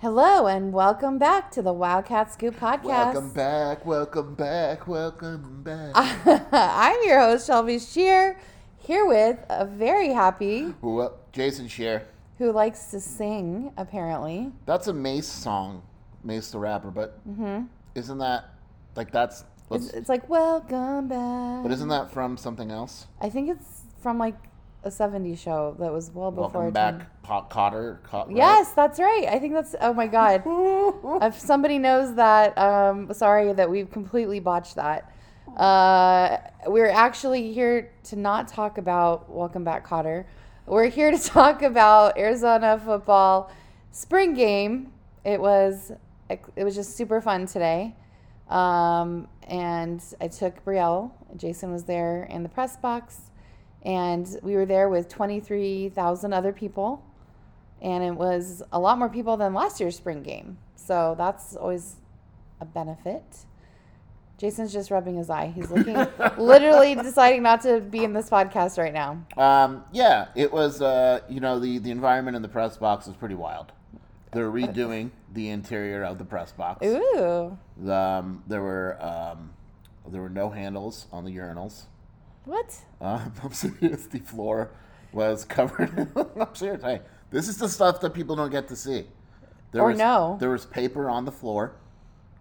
Hello and welcome back to the Wildcat Scoop Podcast. Welcome back. I'm your host, Shelby Shear, here with a very happy... Well, Jason Shear. Who likes to sing, apparently. That's a Mase song, Mase the rapper, but isn't that, like, that's... It's like, welcome back. But isn't that from something else? I think it's from, like... a 70s show that was well before Welcome Back, Cotter. Yes, that's right. I think that's, oh my God. If somebody knows that, sorry that we've completely botched that. We're actually here to not talk about Welcome Back, Cotter. We're here to talk about Arizona football spring game. It was just super fun today. And I took Brielle. Jason was there in the press box. And we were there with 23,000 other people, and it was a lot more people than last year's spring game. So that's always a benefit. Jason's just rubbing his eye. He's looking, literally deciding not to be in this podcast right now. Yeah, it was, the environment in the press box was pretty wild. They're redoing the interior of the press box. Ooh. There were no handles on the urinals. What? I'm serious. The floor was covered. I'm serious. Hey, this is the stuff that people don't get to see. There was paper on the floor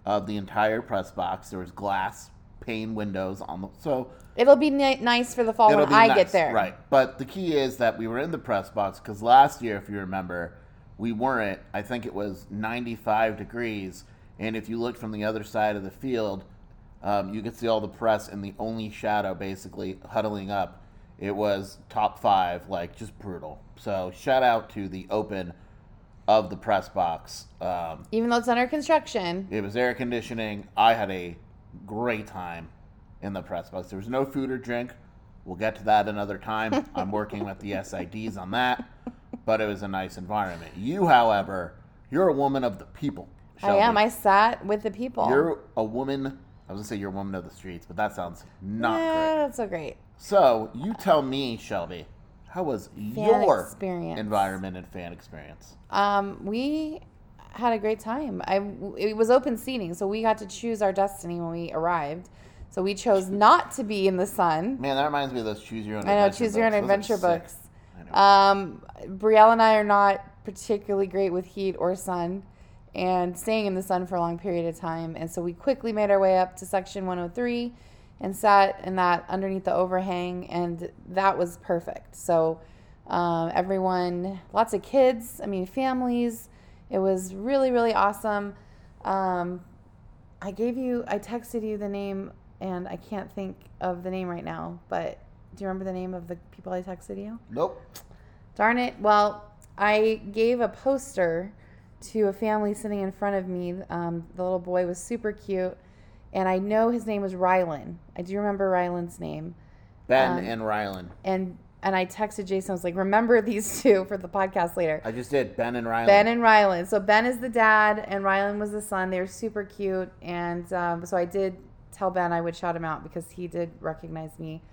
of the entire press box. There was glass pane windows on the. So it'll be nice for the fall when I get there. Right. But the key is that we were in the press box because last year, if you remember, we weren't. I think it was 95 degrees, and if you looked from the other side of the field. You could see all the press and the only shadow basically huddling up. It was top five, like just brutal. So shout out to the open of the press box. Even though it's under construction. It was air conditioning. I had a great time in the press box. There was no food or drink. We'll get to that another time. I'm working with the SIDs on that. But it was a nice environment. You, however, you're a woman of the people. Shelby. I am. I sat with the people. You're a woman... I was going to say you're a woman of the streets, but that sounds great. That's so great. So you tell me, Shelby, how was your environment and fan experience? We had a great time. It was open seating, so we got to choose our destiny when we arrived. So we chose not to be in the sun. Man, that reminds me of those Choose Your Own Adventure books. I know, Choose Your Own Adventure books. Brielle and I are not particularly great with heat or sun. And staying in the sun for a long period of time. And so we quickly made our way up to section 103 and sat in that underneath the overhang, and that was perfect. So everyone, lots of kids, families. It was really, really awesome. I texted you the name, and I can't think of the name right now, but do you remember the name of the people I texted you? Nope. Darn it. Well, I gave a poster to a family sitting in front of me. The little boy was super cute, and I know his name was Rylan. I do remember Rylan's name. Ben and Rylan. And I texted Jason. I was like, remember these two for the podcast later. I just did. Ben and Rylan. Ben and Rylan. So Ben is the dad, and Rylan was the son. They were super cute, and so I did tell Ben I would shout him out because he did recognize me.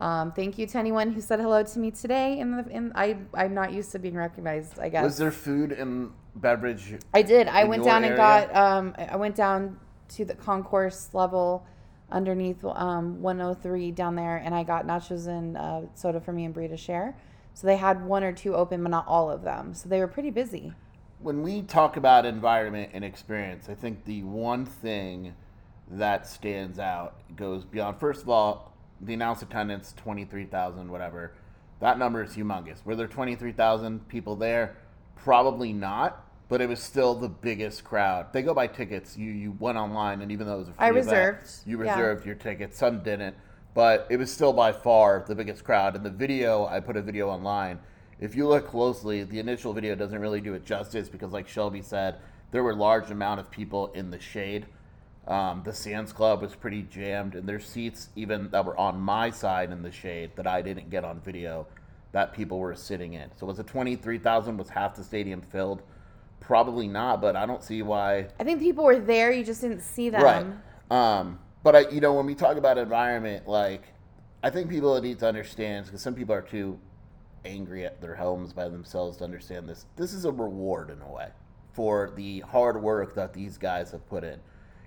Thank you to anyone who said hello to me today. I'm not used to being recognized, I guess. Was there food and beverage? I did. I went down and got. I went down to the concourse level, underneath 103 down there, and I got nachos and soda for me and Bree to share. So they had one or two open, but not all of them. So they were pretty busy. When we talk about environment and experience, I think the one thing that stands out goes beyond. First of all. the announced attendance, 23,000, whatever. That number is humongous. Were there 23,000 people there? Probably not, but it was still the biggest crowd. They go buy tickets. You went online, and even though it was a free event, you reserved your ticket. Some didn't, but it was still by far the biggest crowd. And the video, I put a video online. If you look closely, the initial video doesn't really do it justice because, like Shelby said, there were a large amount of people in the shade. The Sands Club was pretty jammed, and there's seats even that were on my side in the shade that I didn't get on video that people were sitting in. So was it 23,000? Was half the stadium filled? Probably not, but I don't see why. I think people were there. You just didn't see them. Right. But, when we talk about environment, I think people need to understand, because some people are too angry at their homes by themselves to understand this. This is a reward, in a way, for the hard work that these guys have put in.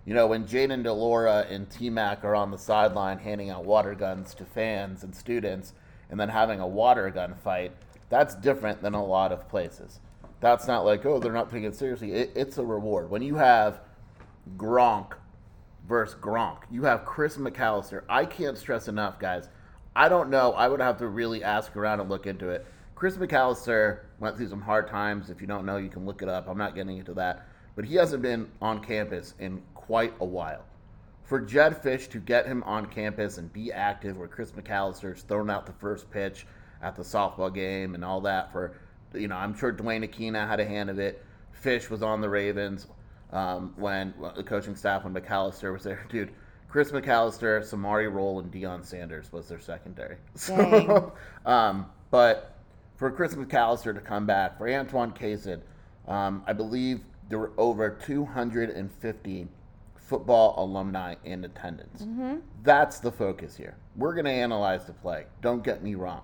You know, when Jaden de Laura and T-Mac are on the sideline handing out water guns to fans and students and then having a water gun fight, that's different than a lot of places. That's not like, oh, they're not taking it seriously. It's a reward. When you have Gronk versus Gronk, you have Chris McAllister. I can't stress enough, guys. I don't know. I would have to really ask around and look into it. Chris McAllister went through some hard times. If you don't know, you can look it up. I'm not getting into that. But he hasn't been on campus in quite a while. For Jedd Fisch to get him on campus and be active, where Chris McAllister's thrown out the first pitch at the softball game and all that, for I'm sure Duane Akina had a hand of it. Fisch was on the Ravens when the coaching staff when McAllister was there. Dude, Chris McAllister, Samari Roll, and Deion Sanders was their secondary. So, but for Chris McAllister to come back, for Antoine Kaysen, I believe there were over 250 football alumni in attendance. Mm-hmm. That's the focus here. We're going to analyze the play. Don't get me wrong.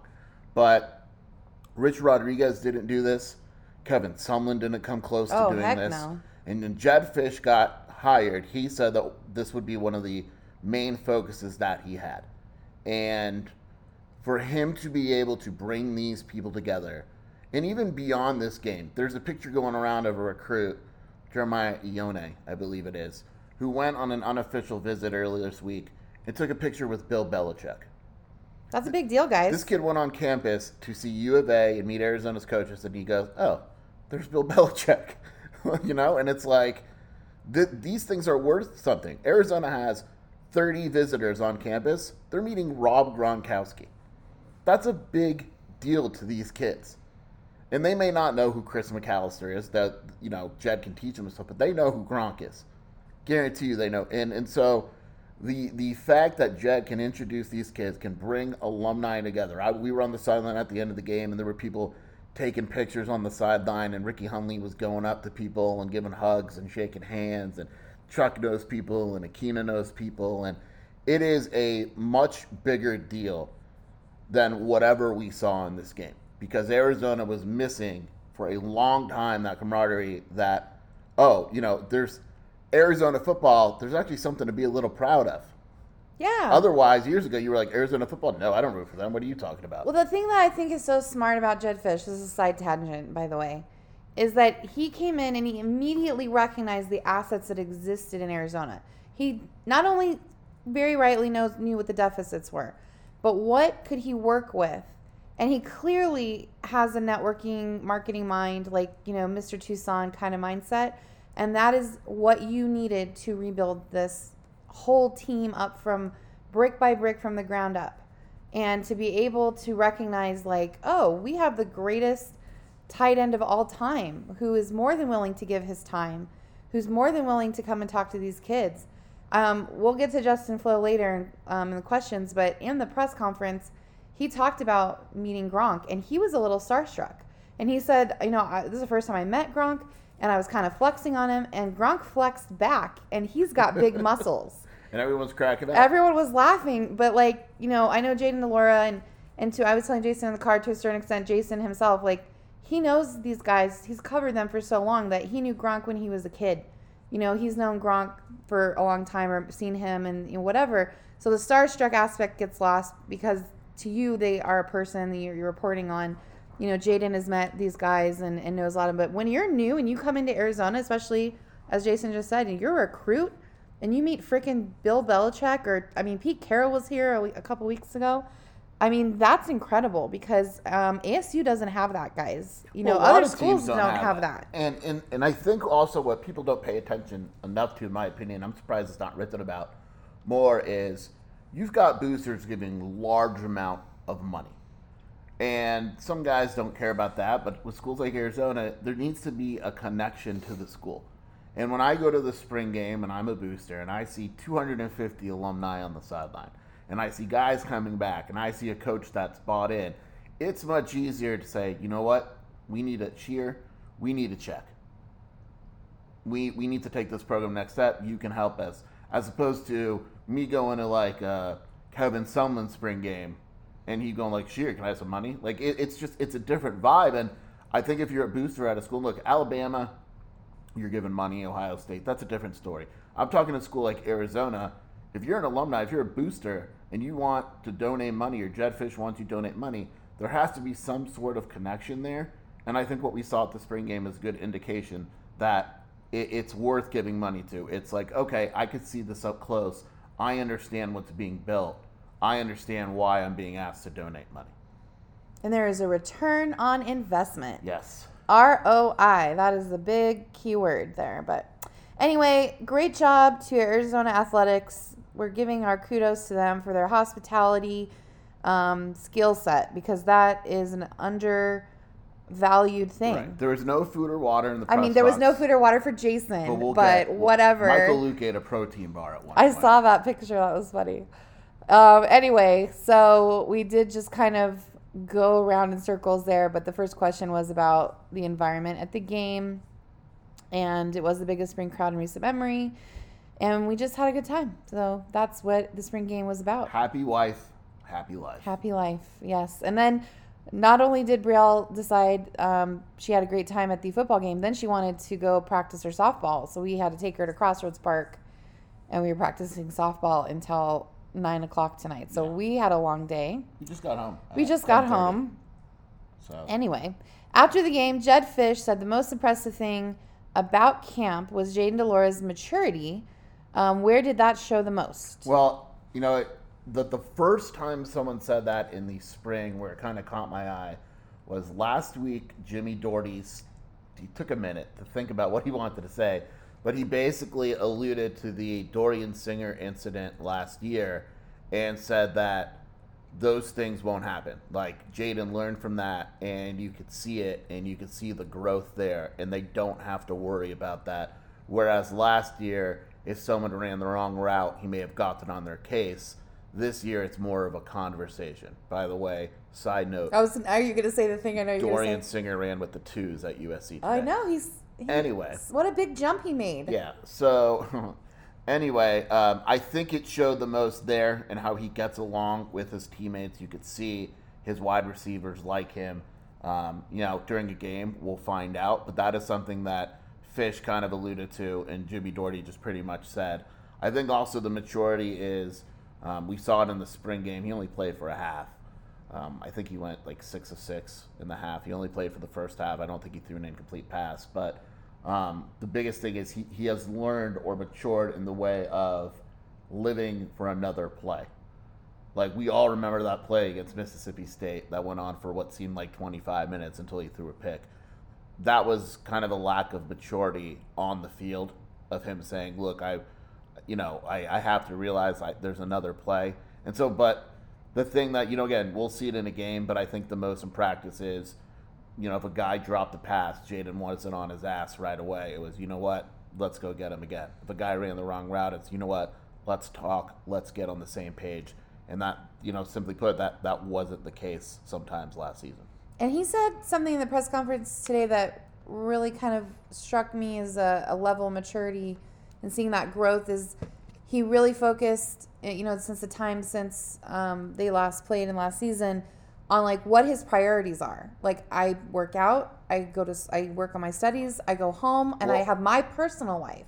But Rich Rodriguez didn't do this. Kevin Sumlin didn't come close to doing this. No. And when Jedd Fisch got hired, he said that this would be one of the main focuses that he had. And for him to be able to bring these people together, and even beyond this game, there's a picture going around of a recruit, Jeremiah Ione, I believe it is, who went on an unofficial visit earlier this week and took a picture with Bill Belichick. That's a big deal, guys. This kid went on campus to see U of A and meet Arizona's coaches, and he goes, oh, there's Bill Belichick. And it's like, these things are worth something. Arizona has 30 visitors on campus. They're meeting Rob Gronkowski. That's a big deal to these kids. And they may not know who Chris McAllister is, that, Jed can teach them and stuff, but they know who Gronk is. Guarantee you they know. And so the fact that Jed can introduce these kids, can bring alumni together. We were on the sideline at the end of the game, and there were people taking pictures on the sideline, and Ricky Hunley was going up to people and giving hugs and shaking hands, and Chuck knows people, and Akina knows people. And it is a much bigger deal than whatever we saw in this game, because Arizona was missing for a long time that camaraderie that, there's Arizona football, there's actually something to be a little proud of. Yeah. Otherwise, years ago, you were like, Arizona football? No, I don't root for them. What are you talking about? Well, the thing that I think is so smart about Jedd Fisch, this is a side tangent, by the way, is that he came in and he immediately recognized the assets that existed in Arizona. He not only very rightly knew what the deficits were, but what could he work with? And he clearly has a networking, marketing mind, Mr. Tucson kind of mindset. And that is what you needed to rebuild this whole team up from brick by brick from the ground up. And to be able to recognize, we have the greatest tight end of all time who is more than willing to give his time, who's more than willing to come and talk to these kids. We'll get to Justin Flo later in the questions, but in the press conference, he talked about meeting Gronk, and he was a little starstruck. And he said, this is the first time I met Gronk, and I was kind of flexing on him, and Gronk flexed back, and he's got big muscles. And everyone's cracking up. Everyone was laughing, but, I know Jaden de Laura, and I was telling Jason in the car to a certain extent, Jason himself, he knows these guys. He's covered them for so long that he knew Gronk when he was a kid. He's known Gronk for a long time or seen him and whatever. So the starstruck aspect gets lost because to you, they are a person that you're reporting on. Jaden has met these guys and knows a lot of them. But when you're new and you come into Arizona, especially, as Jason just said, you're a recruit, and you meet freaking Bill Belichick, or, I mean, Pete Carroll was here a couple weeks ago. I mean, that's incredible because ASU doesn't have that, guys. You know, other schools don't have that. And I think also what people don't pay attention enough to, in my opinion, I'm surprised it's not written about more, is you've got boosters giving large amount of money. And some guys don't care about that, but with schools like Arizona, there needs to be a connection to the school. And when I go to the spring game and I'm a booster and I see 250 alumni on the sideline, and I see guys coming back, and I see a coach that's bought in, it's much easier to say, you know what, we need a cheer, we need a check. We need to take this program next step, you can help us. As opposed to me going to, like, Kevin Sumlin's spring game, and he going like, cheer, can I have some money? Like, it's a different vibe, and I think if you're a booster at a school, look, Alabama, you're giving money, Ohio State, that's a different story. I'm talking to a school like Arizona. If you're an alumni, if you're a booster, and you want to donate money, or Jedd Fisch wants you to donate money, there has to be some sort of connection there. And I think what we saw at the spring game is a good indication that it's worth giving money to. It's like, okay, I could see this up close. I understand what's being built. I understand why I'm being asked to donate money. And there is a return on investment. Yes. ROI. That is the big keyword there. But anyway, great job to Arizona Athletics. We're giving our kudos to them for their hospitality skill set, because that is an undervalued thing. Right. There was no food or water in the press box. I mean, there was no food or water for Jason, but whatever. Michael Luke ate a protein bar at one point. I saw that picture. That was funny. Anyway, so we did just kind of go around in circles there, but the first question was about the environment at the game, and it was the biggest spring crowd in recent memory. And we just had a good time. So that's what the spring game was about. Happy wife, happy life. Happy life, yes. And then not only did Brielle decide she had a great time at the football game, then she wanted to go practice her softball. So we had to take her to Crossroads Park, and we were practicing softball until 9 o'clock tonight. So we had a long day. We just got home. We just got home. So anyway, after the game, Jedd Fisch said the most impressive thing about camp was Jaden de Laura's maturity. Where did that show the most? Well, you know, the first time someone said that in the spring where it kind of caught my eye was last week. Jimmy Doherty, he took a minute to think about what he wanted to say, but he basically alluded to the Dorian Singer incident last year and said that those things won't happen. Like, Jaden learned from that, and you could see it, and you could see the growth there, and they don't have to worry about that. Whereas last year, if someone ran the wrong route, he may have gotten on their case. This year, it's more of a conversation. By the way, side note. Are you going to say the thing I know you're going to say? Dorian Singer ran with the twos at USC today. I know. Anyway. What a big jump he made. Yeah. So, anyway, I think it showed the most there and how he gets along with his teammates. You could see his wide receivers like him. You know, during a game, we'll find out. But that is something that Fish kind of alluded to, and Jimmy Doherty just pretty much said. I think also the maturity is, we saw it in the spring game. He only played for a half. I think he went like 6 of 6 in the half. He only played for the first half. I don't think he threw an incomplete pass. But the biggest thing is he has learned or matured in the way of living for another play. Like, we all remember that play against Mississippi State that went on for what seemed like 25 minutes until he threw a pick. That was kind of a lack of maturity on the field of him saying, look, I have to realize there's another play. And so, but the thing that, you know, again, we'll see it in a game, but I think the most in practice is, you know, if a guy dropped a pass, Jaden wasn't on his ass right away. It was, you know what, let's go get him again. If a guy ran the wrong route, it's, you know what, let's talk, let's get on the same page. And that, you know, simply put, that wasn't the case sometimes last season. And he said something in the press conference today that really kind of struck me as a level of maturity and seeing that growth is he really focused, you know, since they last played in last season on, like, what his priorities are. Like, I work out, I work on my studies, I go home, and I have my personal life.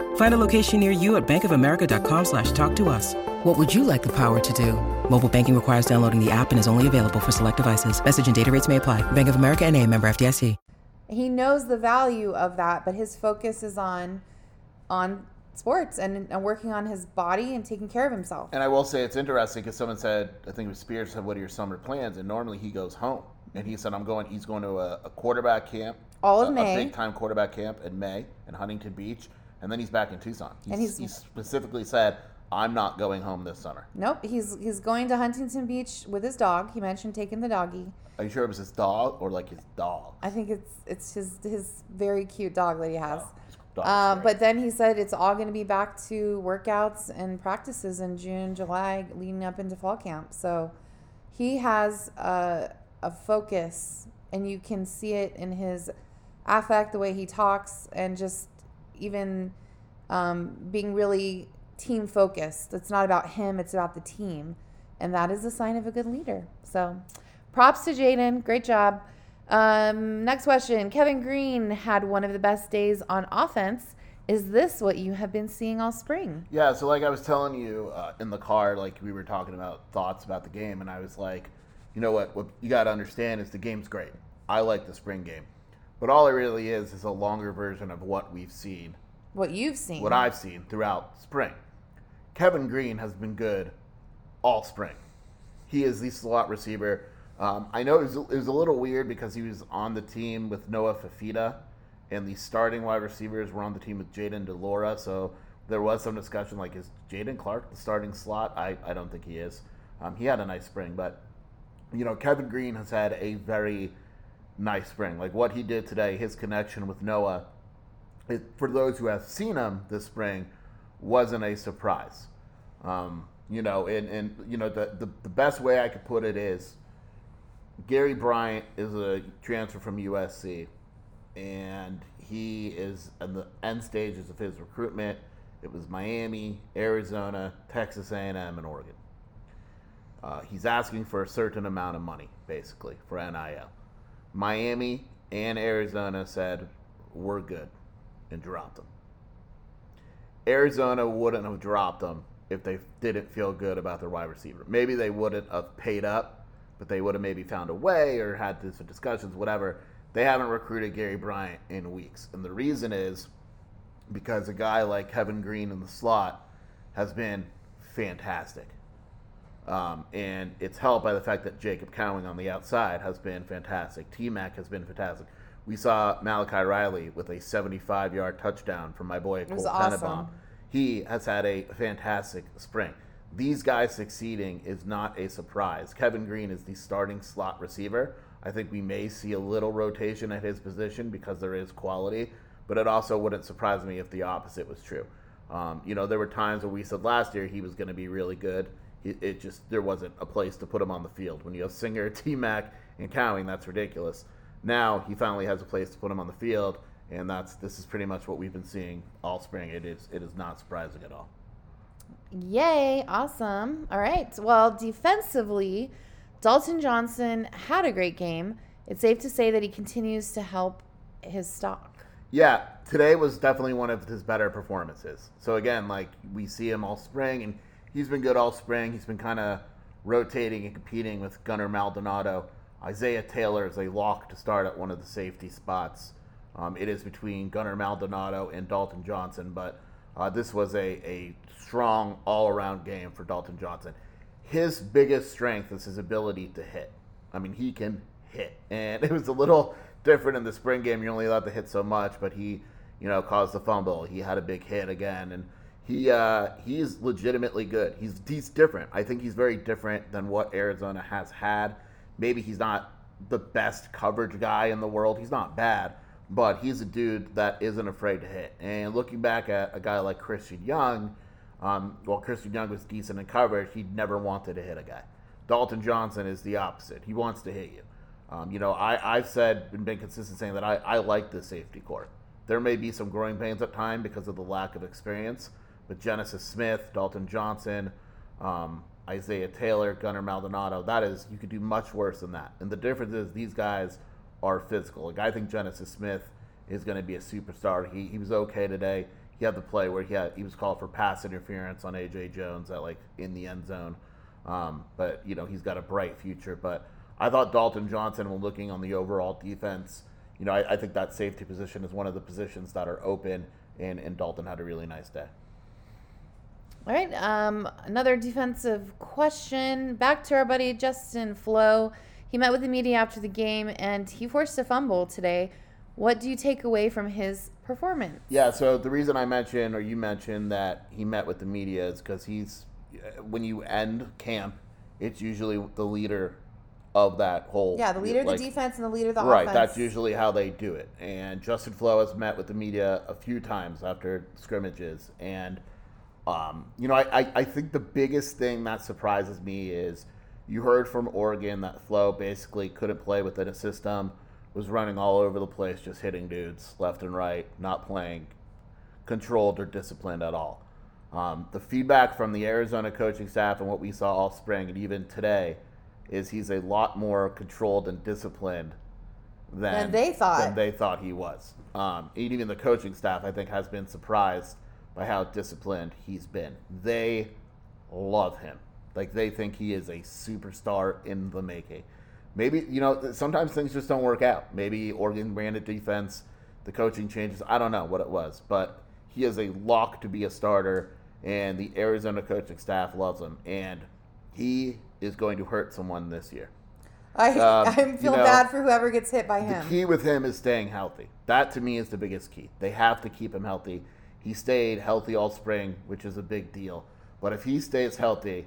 Find a location near you at bankofamerica.com/talktous. What would you like the power to do? Mobile banking requires downloading the app and is only available for select devices. Message and data rates may apply. Bank of America NA, member FDIC. He knows the value of that, but his focus is on sports and working on his body and taking care of himself. And I will say it's interesting because someone said, I think it was Spears said, what are your summer plans? And normally he goes home. And he said, he's going to a quarterback camp. All of May. A big-time quarterback camp in May in Huntington Beach. And then he's back in Tucson. He specifically said, I'm not going home this summer. Nope. He's going to Huntington Beach with his dog. He mentioned taking the doggy. Are you sure it was his dog or like his dog? I think it's his very cute dog that he has. Oh, but then he said it's all going to be back to workouts and practices in June, July, leading up into fall camp. So he has a focus, and you can see it in his affect, the way he talks, and just even being really team focused. It's not about him, it's about the team. And that is a sign of a good leader. So props to Jaden. Great job. Next question. Kevin Green had one of the best days on offense. Is this what you have been seeing all spring? Yeah, so like I was telling you in the car, like we were talking about thoughts about the game, and I was like, you know what you got to understand is the game's great. I like the spring game. But all it really is a longer version of what we've seen. What you've seen. What I've seen throughout spring. Kevin Green has been good all spring. He is the slot receiver. I know it was a little weird because he was on the team with Noah Fafita, and the starting wide receivers were on the team with Jaden de Laura. So there was some discussion, like, is Jaden Clark the starting slot? I don't think he is. He had a nice spring, but, you know, Kevin Green has had a very nice spring. Like what he did today, his connection with Noah, for those who have seen him this spring, wasn't a surprise. You know, and you know, the best way I could put it is Gary Bryant is a transfer from USC, and he is in the end stages of his recruitment. It was Miami, Arizona, Texas A&M, and Oregon. He's asking for a certain amount of money, basically, for NIL. Miami and Arizona said, we're good, and dropped him. Arizona wouldn't have dropped him if they didn't feel good about their wide receiver. Maybe they wouldn't have paid up, but they would have maybe found a way or had these discussions, whatever. They haven't recruited Gary Bryant in weeks. And the reason is because a guy like Kevin Green in the slot has been fantastic. And it's helped by the fact that Jacob Cowing on the outside has been fantastic. T-Mac has been fantastic. We saw Malachi Riley with a 75-yard touchdown from my boy Cole Tenenbaum. Awesome. He has had a fantastic spring. These guys succeeding is not a surprise. Kevin Green is the starting slot receiver. I think we may see a little rotation at his position because there is quality, but it also wouldn't surprise me if the opposite was true. You know, there were times where we said last year he was going to be really good. It just, there wasn't a place to put him on the field. When you have Singer, T-Mac, and Cowing, that's ridiculous. Now he finally has a place to put him on the field, and this is pretty much what we've been seeing all spring. It is not surprising at all. Yay, awesome. All right, well, defensively, Dalton Johnson had a great game. It's safe to say that he continues to help his stock. Yeah, today was definitely one of his better performances. So again, like we see him all spring, and he's been good all spring. He's been kind of rotating and competing with Gunnar Maldonado. Isaiah Taylor is a lock to start at one of the safety spots. It is between Gunnar Maldonado and Dalton Johnson, but this was a strong all-around game for Dalton Johnson. His biggest strength is his ability to hit. I mean, he can hit. And it was a little different in the spring game. You're only allowed to hit so much, but he, you know, caused the fumble. He had a big hit again, and he's legitimately good. He's different. I think he's very different than what Arizona has had. Maybe he's not the best coverage guy in the world. He's not bad, but he's a dude that isn't afraid to hit. And looking back at a guy like Christian Young, while Christian Young was decent in coverage, he never wanted to hit a guy. Dalton Johnson is the opposite. He wants to hit you. I've said and been consistent saying that I like the safety corps. There may be some growing pains at time because of the lack of experience, but Genesis Smith, Dalton Johnson, Isaiah Taylor, Gunnar Maldonado, that is, you could do much worse than that. And the difference is these guys are physical. Like, I think Genesis Smith is going to be a superstar. He was okay today. He had the play where he was called for pass interference on A.J. Jones in the end zone. But, he's got a bright future. But I thought Dalton Johnson, when looking on the overall defense, I think that safety position is one of the positions that are open, and Dalton had a really nice day. All right, another defensive question. Back to our buddy Justin Flo. He met with the media after the game, and he forced a fumble today. What do you take away from his performance? Yeah, so the reason I mentioned, or you mentioned, that he met with the media is because when you end camp, it's usually the leader of that whole. Yeah, the leader of the defense and the leader of the offense. Right, that's usually how they do it. And Justin Flo has met with the media a few times after scrimmages. And, I think the biggest thing that surprises me is you heard from Oregon that Flo basically couldn't play within a system. Was running all over the place, just hitting dudes left and right, not playing controlled or disciplined at all. The feedback from the Arizona coaching staff and what we saw all spring and even today is he's a lot more controlled and disciplined than they thought he was. Even the coaching staff, I think, has been surprised by how disciplined he's been. They love him. They think he is a superstar in the making. Maybe, sometimes things just don't work out. Maybe Oregon ran a defense, the coaching changes. I don't know what it was, but he is a lock to be a starter, and the Arizona coaching staff loves him, and he is going to hurt someone this year. I feel bad for whoever gets hit by him. The key with him is staying healthy. That, to me, is the biggest key. They have to keep him healthy. He stayed healthy all spring, which is a big deal. But if he stays healthy,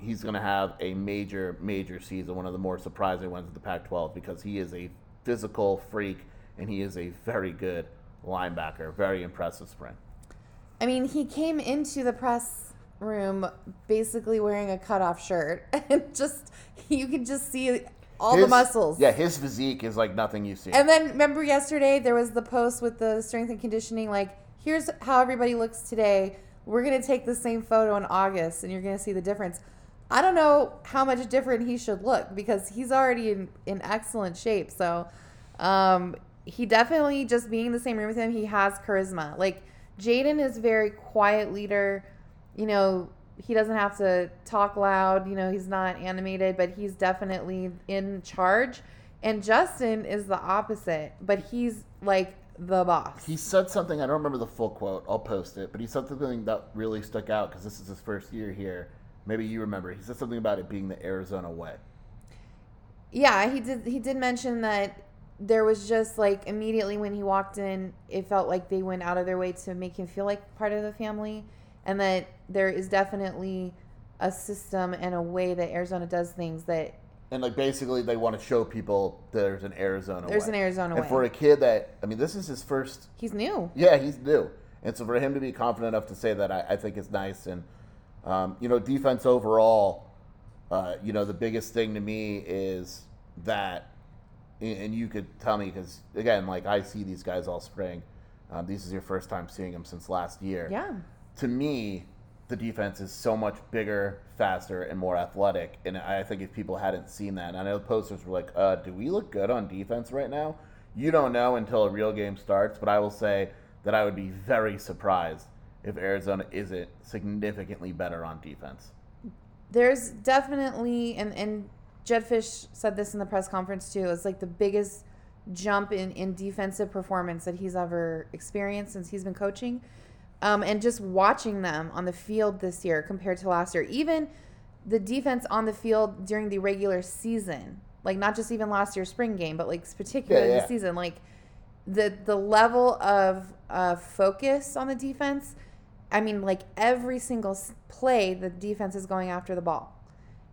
he's going to have a major, major season, one of the more surprising ones in the Pac-12, because he is a physical freak, and he is a very good linebacker. Very impressive spring. I mean, he came into the press room basically wearing a cutoff shirt, and you can just see all the muscles. Yeah, his physique is like nothing you see. And then, remember yesterday, there was the post with the strength and conditioning, here's how everybody looks today. We're going to take the same photo in August, and you're going to see the difference. I don't know how much different he should look, because he's already in excellent shape. So he definitely, just being in the same room with him, he has charisma. Jaden is a very quiet leader. He doesn't have to talk loud. He's not animated, but he's definitely in charge. And Justin is the opposite, but he's the boss. He said something, I don't remember the full quote, I'll post it, but he said something that really stuck out because this is his first year here. Maybe you remember. He said something about it being the Arizona way. Yeah, he did mention that there was just immediately when he walked in, it felt like they went out of their way to make him feel like part of the family, and that there is definitely a system and a way that Arizona does things that. And, basically they want to show people there's an Arizona way. There's an Arizona way. And for a kid this is his first. He's new. Yeah, he's new. And so for him to be confident enough to say that, I think is nice. And, defense overall, the biggest thing to me is that, and you could tell me because, again, I see these guys all spring. This is your first time seeing them since last year. Yeah. To me, the defense is so much bigger, faster, and more athletic. And I think if people hadn't seen that, and I know the posters were do we look good on defense right now? You don't know until a real game starts, but I will say that I would be very surprised if Arizona isn't significantly better on defense. There's definitely, and Jedd Fisch said this in the press conference too, it's the biggest jump in defensive performance that he's ever experienced since he's been coaching. And just watching them on the field this year compared to last year, even the defense on the field during the regular season Like, not just even last year's spring game, but, like, particularly this season. Like, the level of focus on the defense, I mean, like, every single play, the defense is going after the ball.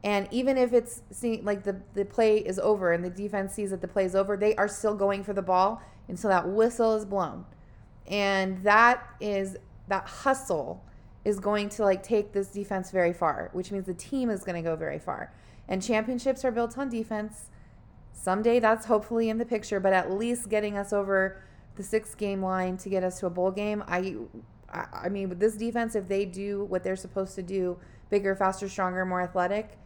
And even if it's, like, the play is over and the defense sees that the play is over, they are still going for the ball until that whistle is blown. And that hustle is going to, like, take this defense very far, which means the team is going to go very far. And championships are built on defense. Someday that's hopefully in the picture, but at least getting us over the 6-game line to get us to a bowl game, I mean, with this defense, if they do what they're supposed to do, bigger, faster, stronger, more athletic,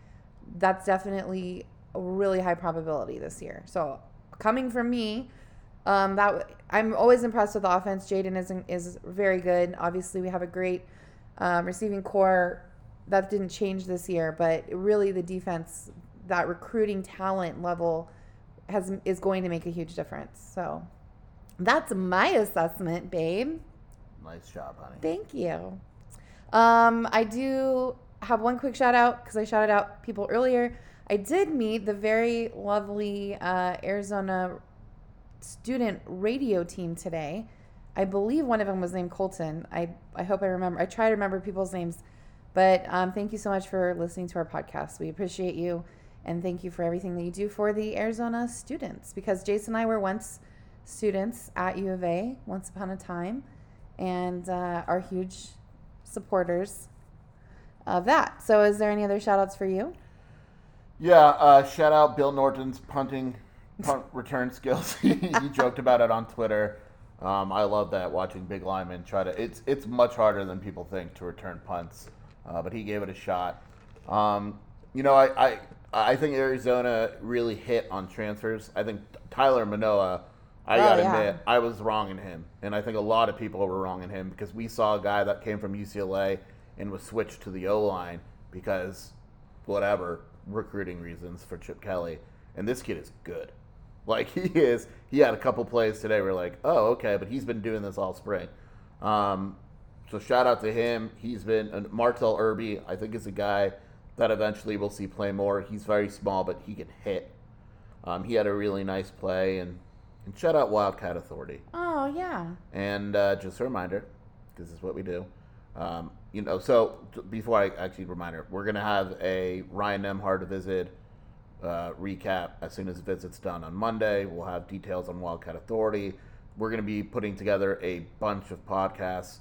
that's definitely a really high probability this year. So coming from me, I'm always impressed with the offense. Jaden is very good. Obviously, we have a great receiving core. That didn't change this year, but really the defense, that recruiting talent level is going to make a huge difference. So that's my assessment, babe. Nice job, honey. Thank you. I do have one quick shout out because I shouted out people earlier. I did meet the very lovely Arizona student radio team today. I believe one of them was named Colton. I hope I remember. I try to remember people's names. But thank you so much for listening to our podcast. We appreciate you, and thank you for everything that you do for the Arizona students, because Jason and I were once students at U of A once upon a time, and are huge supporters of that. So is there any other shout-outs for you? Yeah, shout-out Bill Norton's punt return skills. He joked about it on Twitter. I love that, watching big linemen try to – it's much harder than people think to return punts. But he gave it a shot. I think Arizona really hit on transfers. I think Tyler Manoah, I got to admit, I was wrong in him. And I think a lot of people were wrong in him, because we saw a guy that came from UCLA and was switched to the O-line because whatever, recruiting reasons for Chip Kelly. And this kid is good. Like, he is. He had a couple plays today where we're like, oh, okay, but he's been doing this all spring. So shout out to him. He's been – Martell Irby, I think, is a guy that eventually we'll see play more. He's very small, but he can hit. He had a really nice play. And shout out Wildcat Authority. Oh, yeah. And just a reminder, because this is what we do. So before I actually reminder, we're going to have a Ryan Nemhard visit recap as soon as the visit's done on Monday. We'll have details on Wildcat Authority. We're going to be putting together a bunch of podcasts.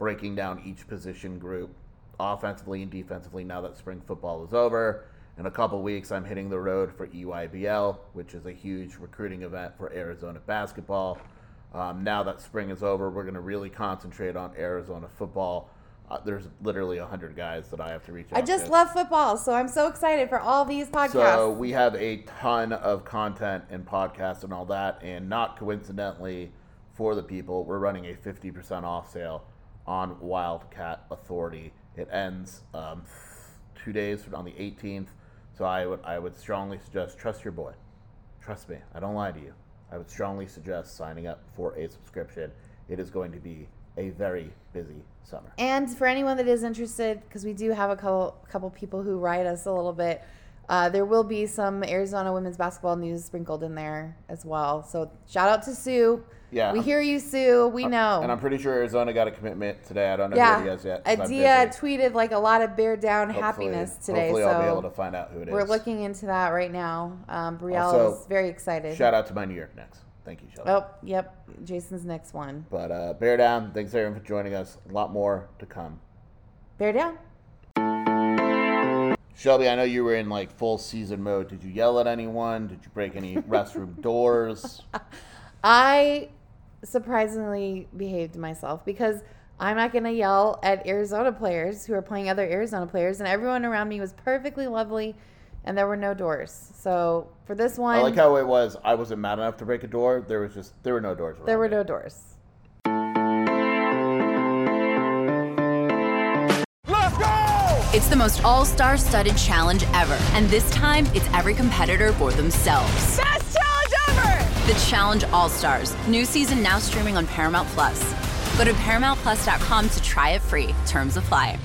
Breaking down each position group offensively and defensively now that spring football is over. In a couple weeks, I'm hitting the road for EYBL, which is a huge recruiting event for Arizona basketball. Now that spring is over, we're going to really concentrate on Arizona football. There's literally 100 guys that I have to reach out to. I just love football, so I'm so excited for all these podcasts. So we have a ton of content and podcasts and all that, and not coincidentally – for the people, we're running a 50% off sale on Wildcat Authority. It ends 2 days on the 18th, so I would strongly suggest, trust your boy. Trust me, I don't lie to you. I would strongly suggest signing up for a subscription. It is going to be a very busy summer. And for anyone that is interested, because we do have a couple people who write us a little bit, there will be some Arizona women's basketball news sprinkled in there as well. So shout out to Sue. Yeah, we hear you, Sue. We know. And I'm pretty sure Arizona got a commitment today. I don't know who he is yet. Adia tweeted like a lot of bear down happiness today. Hopefully, so I'll be able to find out who it is. We're looking into that right now. Brielle is very excited. Shout out to my New York Knicks. Thank you, Shelby. Oh, yep. Jason's next one. But bear down. Thanks everyone for joining us. A lot more to come. Bear down. Shelby, I know you were in like full season mode. Did you yell at anyone? Did you break any restroom doors? I surprisingly behaved myself, because I'm not going to yell at Arizona players who are playing other Arizona players, and everyone around me was perfectly lovely, and there were no doors. So for this one, I like how it was. I wasn't mad enough to break a door. There were no doors. There were no doors. It's the most all-star studded challenge ever. And this time, it's every competitor for themselves. Best challenge ever! The Challenge All-Stars. New season now streaming on Paramount+. Go to ParamountPlus.com to try it free. Terms apply.